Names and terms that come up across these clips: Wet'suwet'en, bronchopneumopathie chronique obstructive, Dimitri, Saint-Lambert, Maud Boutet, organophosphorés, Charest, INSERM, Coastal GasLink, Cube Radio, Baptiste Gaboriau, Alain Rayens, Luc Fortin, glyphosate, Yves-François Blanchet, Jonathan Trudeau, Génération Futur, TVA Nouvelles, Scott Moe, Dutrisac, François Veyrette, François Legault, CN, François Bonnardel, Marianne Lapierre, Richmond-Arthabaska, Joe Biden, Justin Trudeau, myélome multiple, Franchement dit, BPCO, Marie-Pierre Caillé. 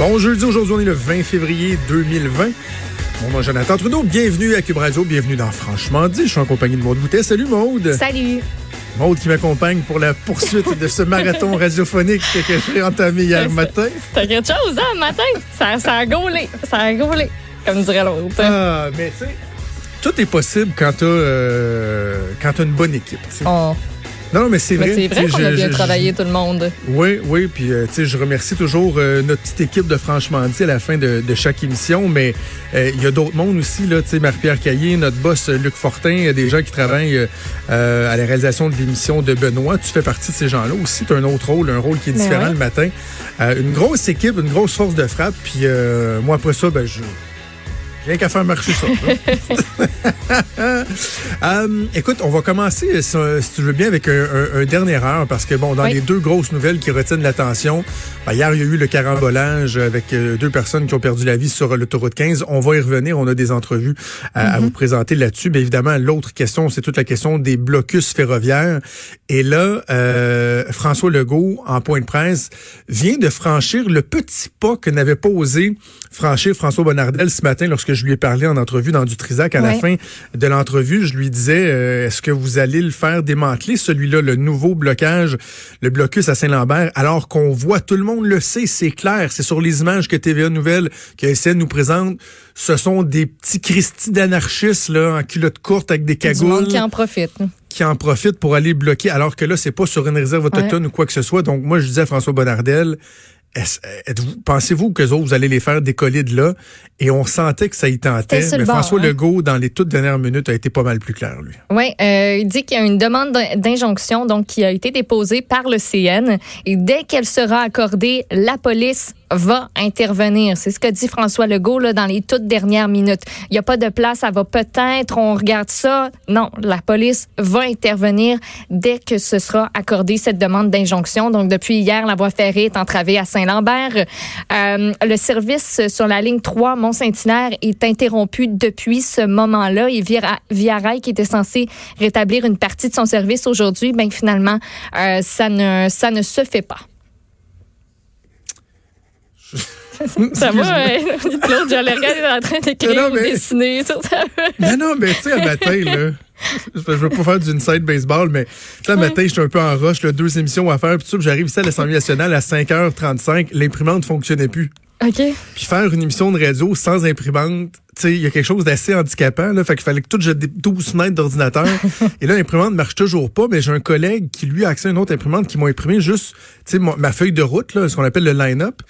Bon jeudi, aujourd'hui on est le 20 février 2020. Mon nom est Jonathan Trudeau, bienvenue à Cube Radio, bienvenue dans Franchement dit. Je suis en compagnie de Maud Boutet. Salut Maud. Salut. Maud qui m'accompagne pour la poursuite de ce marathon radiophonique que j'ai entamé hier matin. T'as quelque chose, hein, le matin? Ça a gaulé, comme dirait l'autre. Ah, mais tu sais, tout est possible quand t'as une bonne équipe. T'sais. Oh. Non, mais c'est vrai. Mais c'est vrai qu'on a bien travaillé tout le monde. Oui. Puis, tu sais, je remercie toujours notre petite équipe de Franchement dit à la fin de chaque émission. Mais il y a d'autres mondes aussi, là. Tu sais, Marie-Pierre Caillé, notre boss Luc Fortin, des gens qui travaillent à la réalisation de l'émission de Benoît. Tu fais partie de ces gens-là aussi. Tu as un autre rôle, un rôle qui est différent le matin. Une grosse équipe, une grosse force de frappe. Puis, moi, après ça, ben, j'ai rien qu'à faire marcher ça. Écoute, on va commencer, si tu veux bien, avec un dernier heure, parce que, bon, dans les deux grosses nouvelles qui retiennent l'attention, ben, hier, il y a eu le carambolage avec deux personnes qui ont perdu la vie sur l'autoroute 15. On va y revenir, on a des entrevues à vous présenter là-dessus. Mais évidemment, l'autre question, c'est toute la question des blocus ferroviaires. Et là, François Legault, en point de presse, vient de franchir le petit pas que n'avait pas osé franchir François Bonnardel ce matin lorsque je lui ai parlé en entrevue dans Dutrisac à la fin de l'entrevue. Je lui disais, est-ce que vous allez le faire démanteler, celui-là, le nouveau blocage, le blocus à Saint-Lambert, alors qu'on voit, tout le monde le sait, c'est clair, c'est sur les images que TVA Nouvelles, que SN nous présente, ce sont des petits cristis d'anarchistes, là, en culotte courte avec des cagoules. Du monde qui en profite. Qui en profite pour aller bloquer, alors que là, c'est pas sur une réserve autochtone ou quoi que ce soit. Donc, moi, je disais à François Bonnardel, pensez-vous qu'eux autres, vous allez les faire décoller de là? Et on sentait que ça y tentait. Mais François Legault, dans les toutes dernières minutes, a été pas mal plus clair, lui. Oui, il dit qu'il y a une demande d'injonction donc qui a été déposée par le CN. Et dès qu'elle sera accordée, la police va intervenir. C'est ce que dit François Legault là, dans les toutes dernières minutes. Il n'y a pas de place, ça va peut-être, on regarde ça. Non, la police va intervenir dès que ce sera accordé cette demande d'injonction. Donc, depuis hier, la voie ferrée est entravée à Saint-Lambert. Le service sur la ligne 3 Mont-Saint-Hilaire est interrompu depuis ce moment-là. Et Via Rail, qui était censé rétablir une partie de son service aujourd'hui, ben finalement, ça ne se fait pas. Ça va, Claude, j'allais regarder en train d'écrire ou dessiner. Mais tu sais, à matin, là, je veux pas faire du inside baseball, mais là, matin, j'étais un peu en rush, là, deux émissions à faire, puis j'arrive ici à l'Assemblée nationale à 5h35, l'imprimante ne fonctionnait plus. OK. Puis faire une émission de radio sans imprimante, tu sais, il y a quelque chose d'assez handicapant, là, fait qu'il fallait que tout jette 12 fenêtres d'ordinateur. Et là, l'imprimante marche toujours pas, mais j'ai un collègue qui, lui, a accès à une autre imprimante qui m'a imprimé juste, tu sais, ma feuille de route, là, ce qu'on appelle le line-up.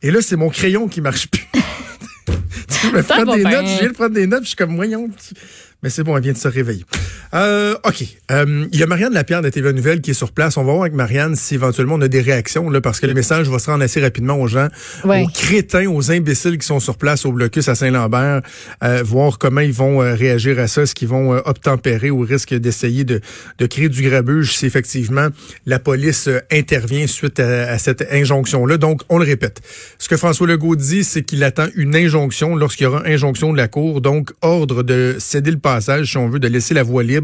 Et là, c'est mon crayon qui marche plus. Je viens de prendre des notes, je suis comme moyen. Mais c'est bon, elle vient de se réveiller. OK. Il y a Marianne Lapierre de TVA Nouvelles qui est sur place. On va voir avec Marianne si éventuellement on a des réactions, là, parce que le message va se rendre assez rapidement aux gens, aux crétins, aux imbéciles qui sont sur place au blocus à Saint-Lambert, voir comment ils vont réagir à ça, est-ce qu'ils vont obtempérer au risque d'essayer de créer du grabuge si effectivement la police intervient suite à cette injonction-là. Donc, on le répète. Ce que François Legault dit, c'est qu'il attend une injonction lorsqu'il y aura injonction de la Cour, donc ordre de céder le passage, si on veut, de laisser la voie libre.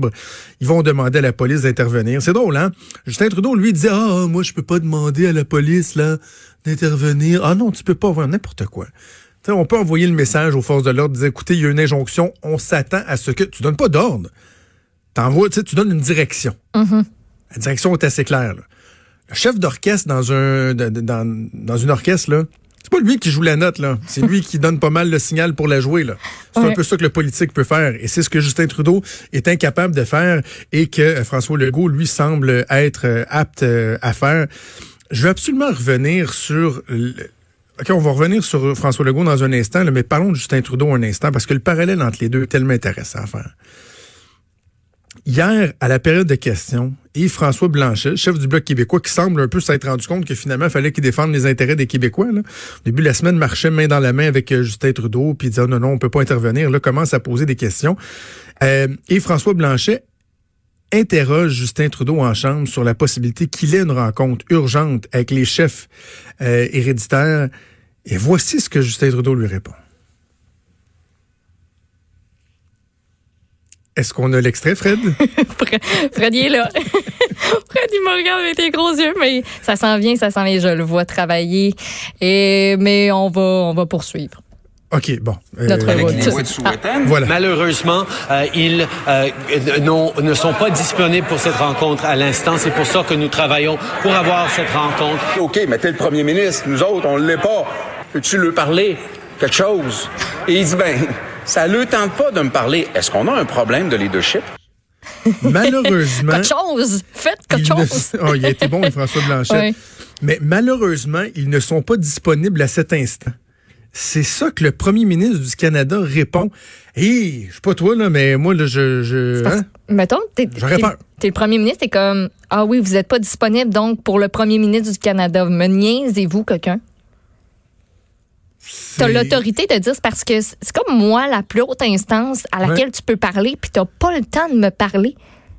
Ils vont demander à la police d'intervenir. C'est drôle, hein? Justin Trudeau, lui, disait, moi, je peux pas demander à la police, là, d'intervenir. Ah non, tu peux pas avoir n'importe quoi. T'sais, on peut envoyer le message aux forces de l'ordre, dire, écoutez, il y a une injonction, on s'attend à ce que... Tu donnes pas d'ordre. Tu donnes une direction. Mm-hmm. La direction est assez claire, là. Le chef d'orchestre dans une orchestre, là, c'est pas lui qui joue la note, là. C'est lui qui donne pas mal le signal pour la jouer, là. C'est un peu ça que le politique peut faire. Et c'est ce que Justin Trudeau est incapable de faire et que François Legault, lui, semble être apte à faire. Je veux absolument revenir sur... OK, on va revenir sur François Legault dans un instant, là, mais parlons de Justin Trudeau un instant, parce que le parallèle entre les deux est tellement intéressant à faire. Hier, à la période de questions, Yves-François Blanchet, chef du Bloc québécois, qui semble un peu s'être rendu compte que finalement, il fallait qu'il défende les intérêts des Québécois, là. Au début de la semaine, marchait main dans la main avec Justin Trudeau, puis il disait non, on peut pas intervenir. Là, commence à poser des questions. Yves-François Blanchet interroge Justin Trudeau en chambre sur la possibilité qu'il ait une rencontre urgente avec les chefs héréditaires. Et voici ce que Justin Trudeau lui répond. Est-ce qu'on a l'extrait, Fred? Fred, il est là. Fred, il me regarde avec tes gros yeux, mais ça s'en vient, je le vois travailler. Mais on va poursuivre. OK, bon. Avec les Wet'suwet'en. Voilà. Malheureusement, ils ne sont pas disponibles pour cette rencontre à l'instant. C'est pour ça que nous travaillons pour avoir cette rencontre. OK, mais t'es le premier ministre. Nous autres, on ne l'est pas. Peux-tu lui parler quelque chose? Et il dit, ça ne le tente pas de me parler. Est-ce qu'on a un problème de leadership? Malheureusement... quelque chose! Faites quelque chose! Il a été bon, François Blanchet. Oui. Mais malheureusement, ils ne sont pas disponibles à cet instant. C'est ça que le premier ministre du Canada répond. Hey, je sais pas toi, là, mais moi, là, mettons, j'aurais peur. T'es le premier ministre, t'es comme, ah oui, vous êtes pas disponible, donc, pour le premier ministre du Canada. Me niaisez-vous, quelqu'un? T'as l'autorité de dire, c'est parce que c'est comme moi, la plus haute instance à laquelle tu peux parler, puis t'as pas le temps de me parler.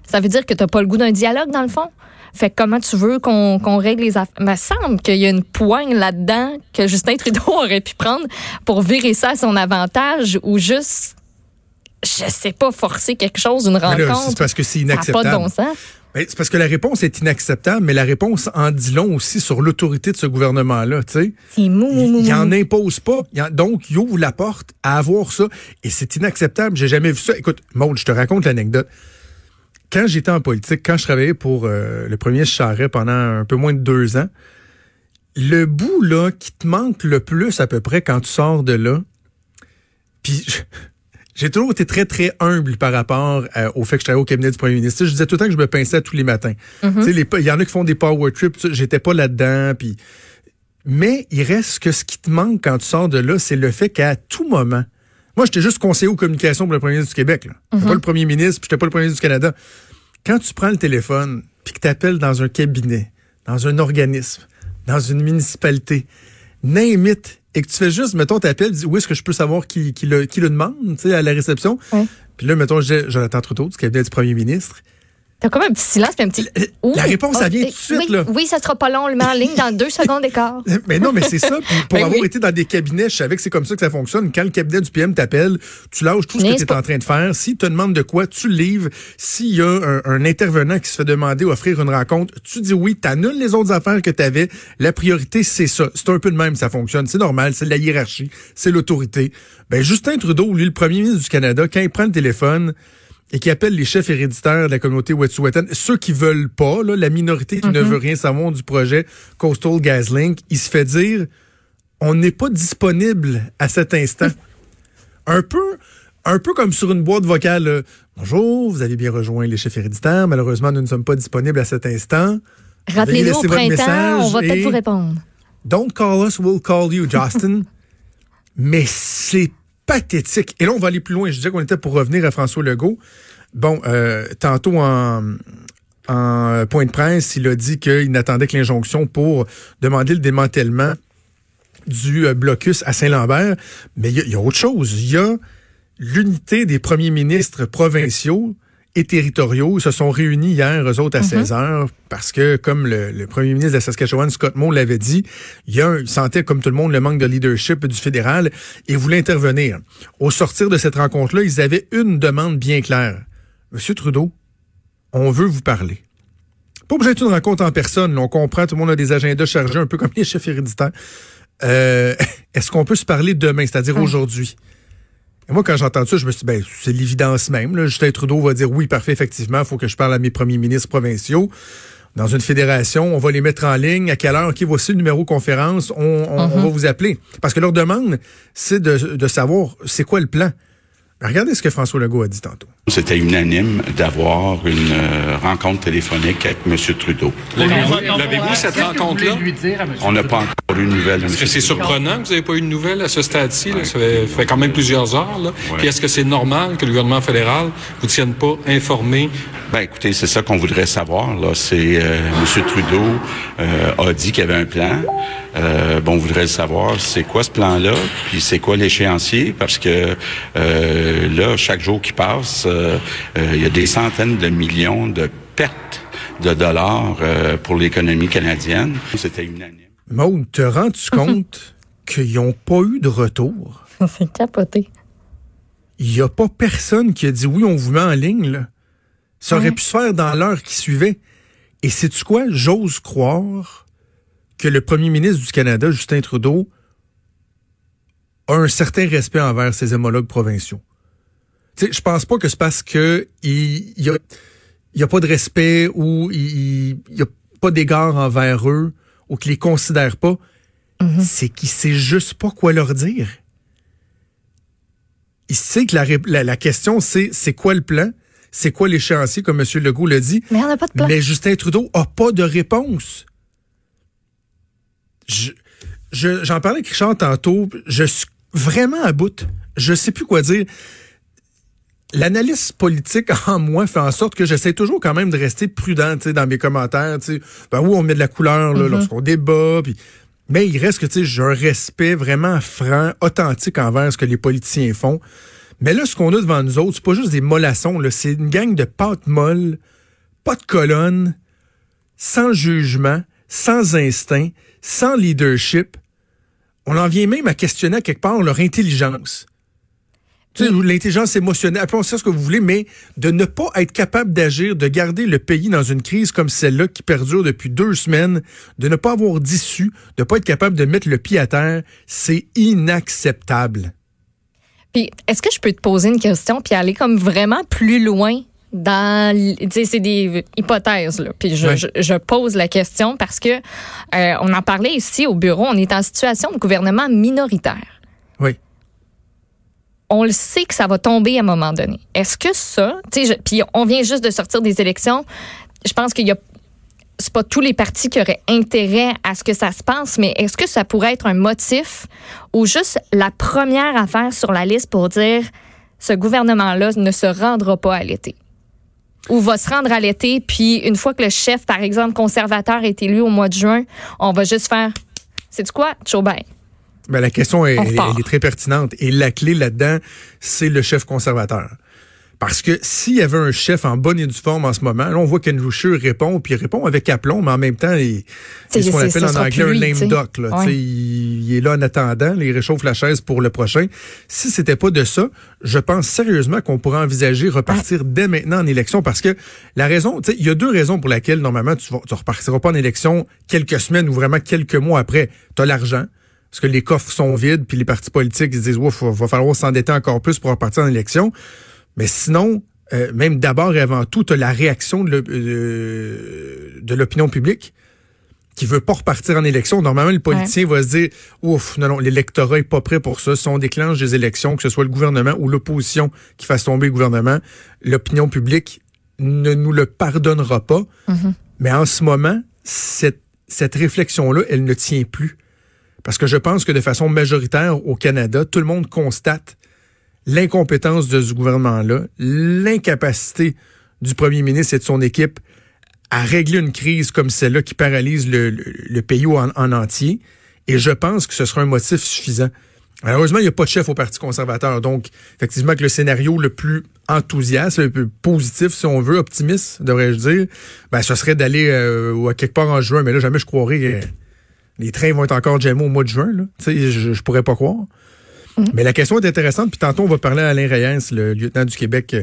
Ça veut dire que t'as pas le goût d'un dialogue, dans le fond. Fait que comment tu veux qu'on règle les affaires? Il me semble qu'il y a une poigne là-dedans que Justin Trudeau aurait pu prendre pour virer ça à son avantage ou juste, je sais pas, forcer quelque chose, une rencontre. Là, c'est parce que c'est inacceptable. Ça n'a pas de bon sens. Mais c'est parce que la réponse est inacceptable, mais la réponse en dit long aussi sur l'autorité de ce gouvernement-là. T'sais. C'est mou. Il n'en impose pas. Donc, il ouvre la porte à avoir ça. Et c'est inacceptable. J'ai jamais vu ça. Écoute, Maud, je te raconte l'anecdote. Quand j'étais en politique, quand je travaillais pour le premier ministre Charest pendant un peu moins de 2 ans, le bout là qui te manque le plus à peu près quand tu sors de là, puis j'ai toujours été très, très humble par rapport au fait que je travaillais au cabinet du premier ministre. T'sais, je disais tout le temps que je me pinçais tous les matins. Mm-hmm. Il y en a qui font des power trips, j'étais pas là-dedans. Pis... Mais il reste que ce qui te manque quand tu sors de là, c'est le fait qu'à tout moment, moi, j'étais juste conseiller aux communications pour le premier ministre du Québec. Je n'étais pas le premier ministre, puis je n'étais pas le premier ministre du Canada. Quand tu prends le téléphone, puis que tu appelles dans un cabinet, dans un organisme, dans une municipalité, name it, et que tu fais juste, mettons, t'appelles, dis où est-ce que je peux savoir qui le demande, tu sais, à la réception. Oui. Puis là, mettons, je dis Jonathan Trudeau du cabinet du premier ministre. T'as comme un petit silence, puis un petit... La réponse, ça vient tout de suite, là. Oui, ça sera pas long, on le met en ligne dans 2 secondes d'écart. Mais non, mais c'est ça. Puis pour avoir été dans des cabinets, je savais que c'est comme ça que ça fonctionne. Quand le cabinet du PM t'appelle, tu lâches tout ce que t'es en train de faire. S'il te demande de quoi, tu livres. S'il y a un intervenant qui se fait demander ou offrir une rencontre, tu dis oui, t'annules les autres affaires que t'avais. La priorité, c'est ça. C'est un peu le même, ça fonctionne. C'est normal, c'est de la hiérarchie, c'est l'autorité. Ben, Justin Trudeau, lui, le premier ministre du Canada, quand il prend le téléphone... et qui appelle les chefs héréditaires de la communauté Wet'suwet'en, ceux qui veulent pas, là, la minorité qui ne veut rien savoir du projet Coastal GasLink, il se fait dire, on n'est pas disponible à cet instant. Un peu comme sur une boîte vocale. Là. Bonjour, vous avez bien rejoint les chefs héréditaires. Malheureusement, nous ne sommes pas disponibles à cet instant. Rappelez-nous au printemps, on va peut-être vous répondre. Don't call us, we'll call you, Justin. Mais c'est pathétique. Et là, on va aller plus loin. Je disais qu'on était pour revenir à François Legault. Bon, tantôt en point de presse, il a dit qu'il n'attendait que l'injonction pour demander le démantèlement du blocus à Saint-Lambert. Mais il y a autre chose. Il y a l'unité des premiers ministres provinciaux et territoriaux. Ils se sont réunis hier, eux autres, à 16h, parce que, comme le premier ministre de la Saskatchewan, Scott Moe, l'avait dit, il sentait, comme tout le monde, le manque de leadership du fédéral et voulait intervenir. Au sortir de cette rencontre-là, ils avaient une demande bien claire. Monsieur Trudeau, on veut vous parler. Pas obligé d'une rencontre en personne, là, on comprend, tout le monde a des agendas chargés, un peu comme les chefs héréditaires. Est-ce qu'on peut se parler demain, c'est-à-dire aujourd'hui? Et moi, quand j'entends ça, je me suis dit, c'est l'évidence même. Là. Justin Trudeau va dire, oui, parfait, effectivement, il faut que je parle à mes premiers ministres provinciaux. Dans une fédération, on va les mettre en ligne. À quelle heure? OK, voici le numéro conférence. On va vous appeler. Parce que leur demande, c'est de savoir c'est quoi le plan. Regardez ce que François Legault a dit tantôt. C'était unanime d'avoir une rencontre téléphonique avec M. Trudeau. L'avez-vous cette rencontre-là? On n'a pas encore eu de nouvelles. Est-ce que c'est surprenant que vous n'ayez pas eu de nouvelles à ce stade-ci? Là? Ça fait quand même plusieurs heures. Là. Ouais. Puis est-ce que c'est normal que le gouvernement fédéral ne vous tienne pas informé? Écoutez, c'est ça qu'on voudrait savoir. Là. C'est M. Trudeau a dit qu'il y avait un plan. On voudrait savoir c'est quoi ce plan-là, puis c'est quoi l'échéancier, parce que là, chaque jour qui passe, il y a des centaines de millions de pertes de dollars pour l'économie canadienne. C'était unanime. Maud, te rends-tu compte qu'ils n'ont pas eu de retour? C'est capoté. Il n'y a pas personne qui a dit « oui, on vous met en ligne ». Là. Ça aurait pu se faire dans l'heure qui suivait. Et sais-tu quoi? J'ose croire que le premier ministre du Canada, Justin Trudeau, a un certain respect envers ses homologues provinciaux. Tu sais, je pense pas que c'est parce que il y a pas de respect ou il y a pas d'égard envers eux ou qu'il les considère pas. Mm-hmm. C'est qu'il sait juste pas quoi leur dire. Il sait que la question, c'est quoi le plan? C'est quoi l'échéancier, comme M. Legault l'a dit? Mais on n'a pas de plan. Mais Justin Trudeau a pas de réponse. J'en parlais avec Richard tantôt. Je suis vraiment à bout. Je sais plus quoi dire. L'analyse politique en moi fait en sorte que j'essaie toujours quand même de rester prudent dans mes commentaires. On met de la couleur là, mm-hmm. lorsqu'on débat. Pis... Mais il reste que j'ai un respect vraiment franc, authentique envers ce que les politiciens font. Mais là, ce qu'on a devant nous autres, c'est pas juste des mollassons. Là, c'est une gang de pâtes molles, pas de colonne, sans jugement, sans instinct, sans leadership. On en vient même à questionner à quelque part leur intelligence. Tu sais, l'intelligence émotionnelle, appelons ça ce que vous voulez, mais de ne pas être capable d'agir, de garder le pays dans une crise comme celle-là qui perdure depuis 2 semaines, de ne pas avoir d'issue, de ne pas être capable de mettre le pied à terre, c'est inacceptable. Puis, est-ce que je peux te poser une question puis aller comme vraiment plus loin? Tu sais, c'est des hypothèses là. Puis je pose la question parce que on en parlait ici au bureau, on est en situation de gouvernement minoritaire. Oui. On le sait que ça va tomber à un moment donné. Est-ce que ça, tu sais, puis on vient juste de sortir des élections. Je pense qu'il y a, c'est pas tous les partis qui auraient intérêt à ce que ça se passe, mais est-ce que ça pourrait être un motif ou juste la première affaire sur la liste pour dire ce gouvernement-là ne se rendra pas à l'été? Ou va se rendre à l'été, puis une fois que le chef, par exemple, conservateur est élu au mois de juin, on va juste faire, sais-tu quoi, Joe Biden? Ben, la question elle est très pertinente. Et la clé là-dedans, c'est le chef conservateur. Parce que s'il y avait un chef en bonne et due forme en ce moment, là, on voit qu'Andrew Scheer répond, puis il répond avec aplomb, mais en même temps, c'est ce qu'on appelle en anglais un lame duck. Là, ouais. Il est là en attendant, là, il réchauffe la chaise pour le prochain. Si c'était pas de ça, je pense sérieusement qu'on pourrait envisager repartir dès maintenant en élection, parce que la raison, tu sais, il y a 2 raisons pour lesquelles, normalement, tu repartiras pas en élection quelques semaines ou vraiment quelques mois après. T'as l'argent. Parce que les coffres sont vides, puis les partis politiques ils se disent « Ouf, va falloir s'endetter encore plus pour repartir en élection ». Mais sinon, même d'abord et avant tout, t'as la réaction de l'opinion publique qui veut pas repartir en élection. Normalement, le politicien va se dire « Ouf, non, l'électorat est pas prêt pour ça. Si on déclenche des élections, que ce soit le gouvernement ou l'opposition qui fasse tomber le gouvernement, l'opinion publique ne nous le pardonnera pas. Mm-hmm. » Mais en ce moment, cette réflexion-là, elle ne tient plus. Parce que je pense que de façon majoritaire au Canada, tout le monde constate l'incompétence de ce gouvernement-là, l'incapacité du premier ministre et de son équipe à régler une crise comme celle-là qui paralyse le pays en entier. Et je pense que ce sera un motif suffisant. Malheureusement, il n'y a pas de chef au Parti conservateur. Donc, effectivement, que le scénario le plus enthousiaste, le plus positif, si on veut, optimiste, devrais-je dire, ben, ce serait d'aller à quelque part en juin. Mais là, jamais je croirais... Les trains vont être encore jammés au mois de juin, là. Tu sais, je pourrais pas croire. Mm-hmm. Mais la question est intéressante. Puis tantôt, on va parler à Alain Rayens, le lieutenant du Québec,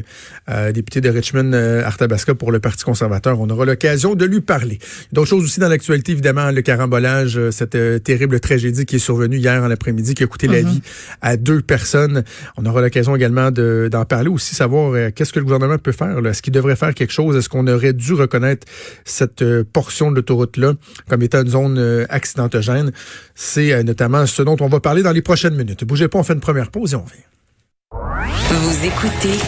député de Richmond-Arthabaska pour le Parti conservateur. On aura l'occasion de lui parler. D'autres choses aussi dans l'actualité, évidemment, le carambolage, cette terrible tragédie qui est survenue hier en après-midi, qui a coûté la vie à 2 personnes. On aura l'occasion également d'en parler aussi, savoir qu'est-ce que le gouvernement peut faire, là. Est-ce qu'il devrait faire quelque chose? Est-ce qu'on aurait dû reconnaître cette portion de l'autoroute-là comme étant une zone accidentogène? C'est notamment ce dont on va parler dans les prochaines minutes. Bougez pas. On fait une première pause et on vient. Vous écoutez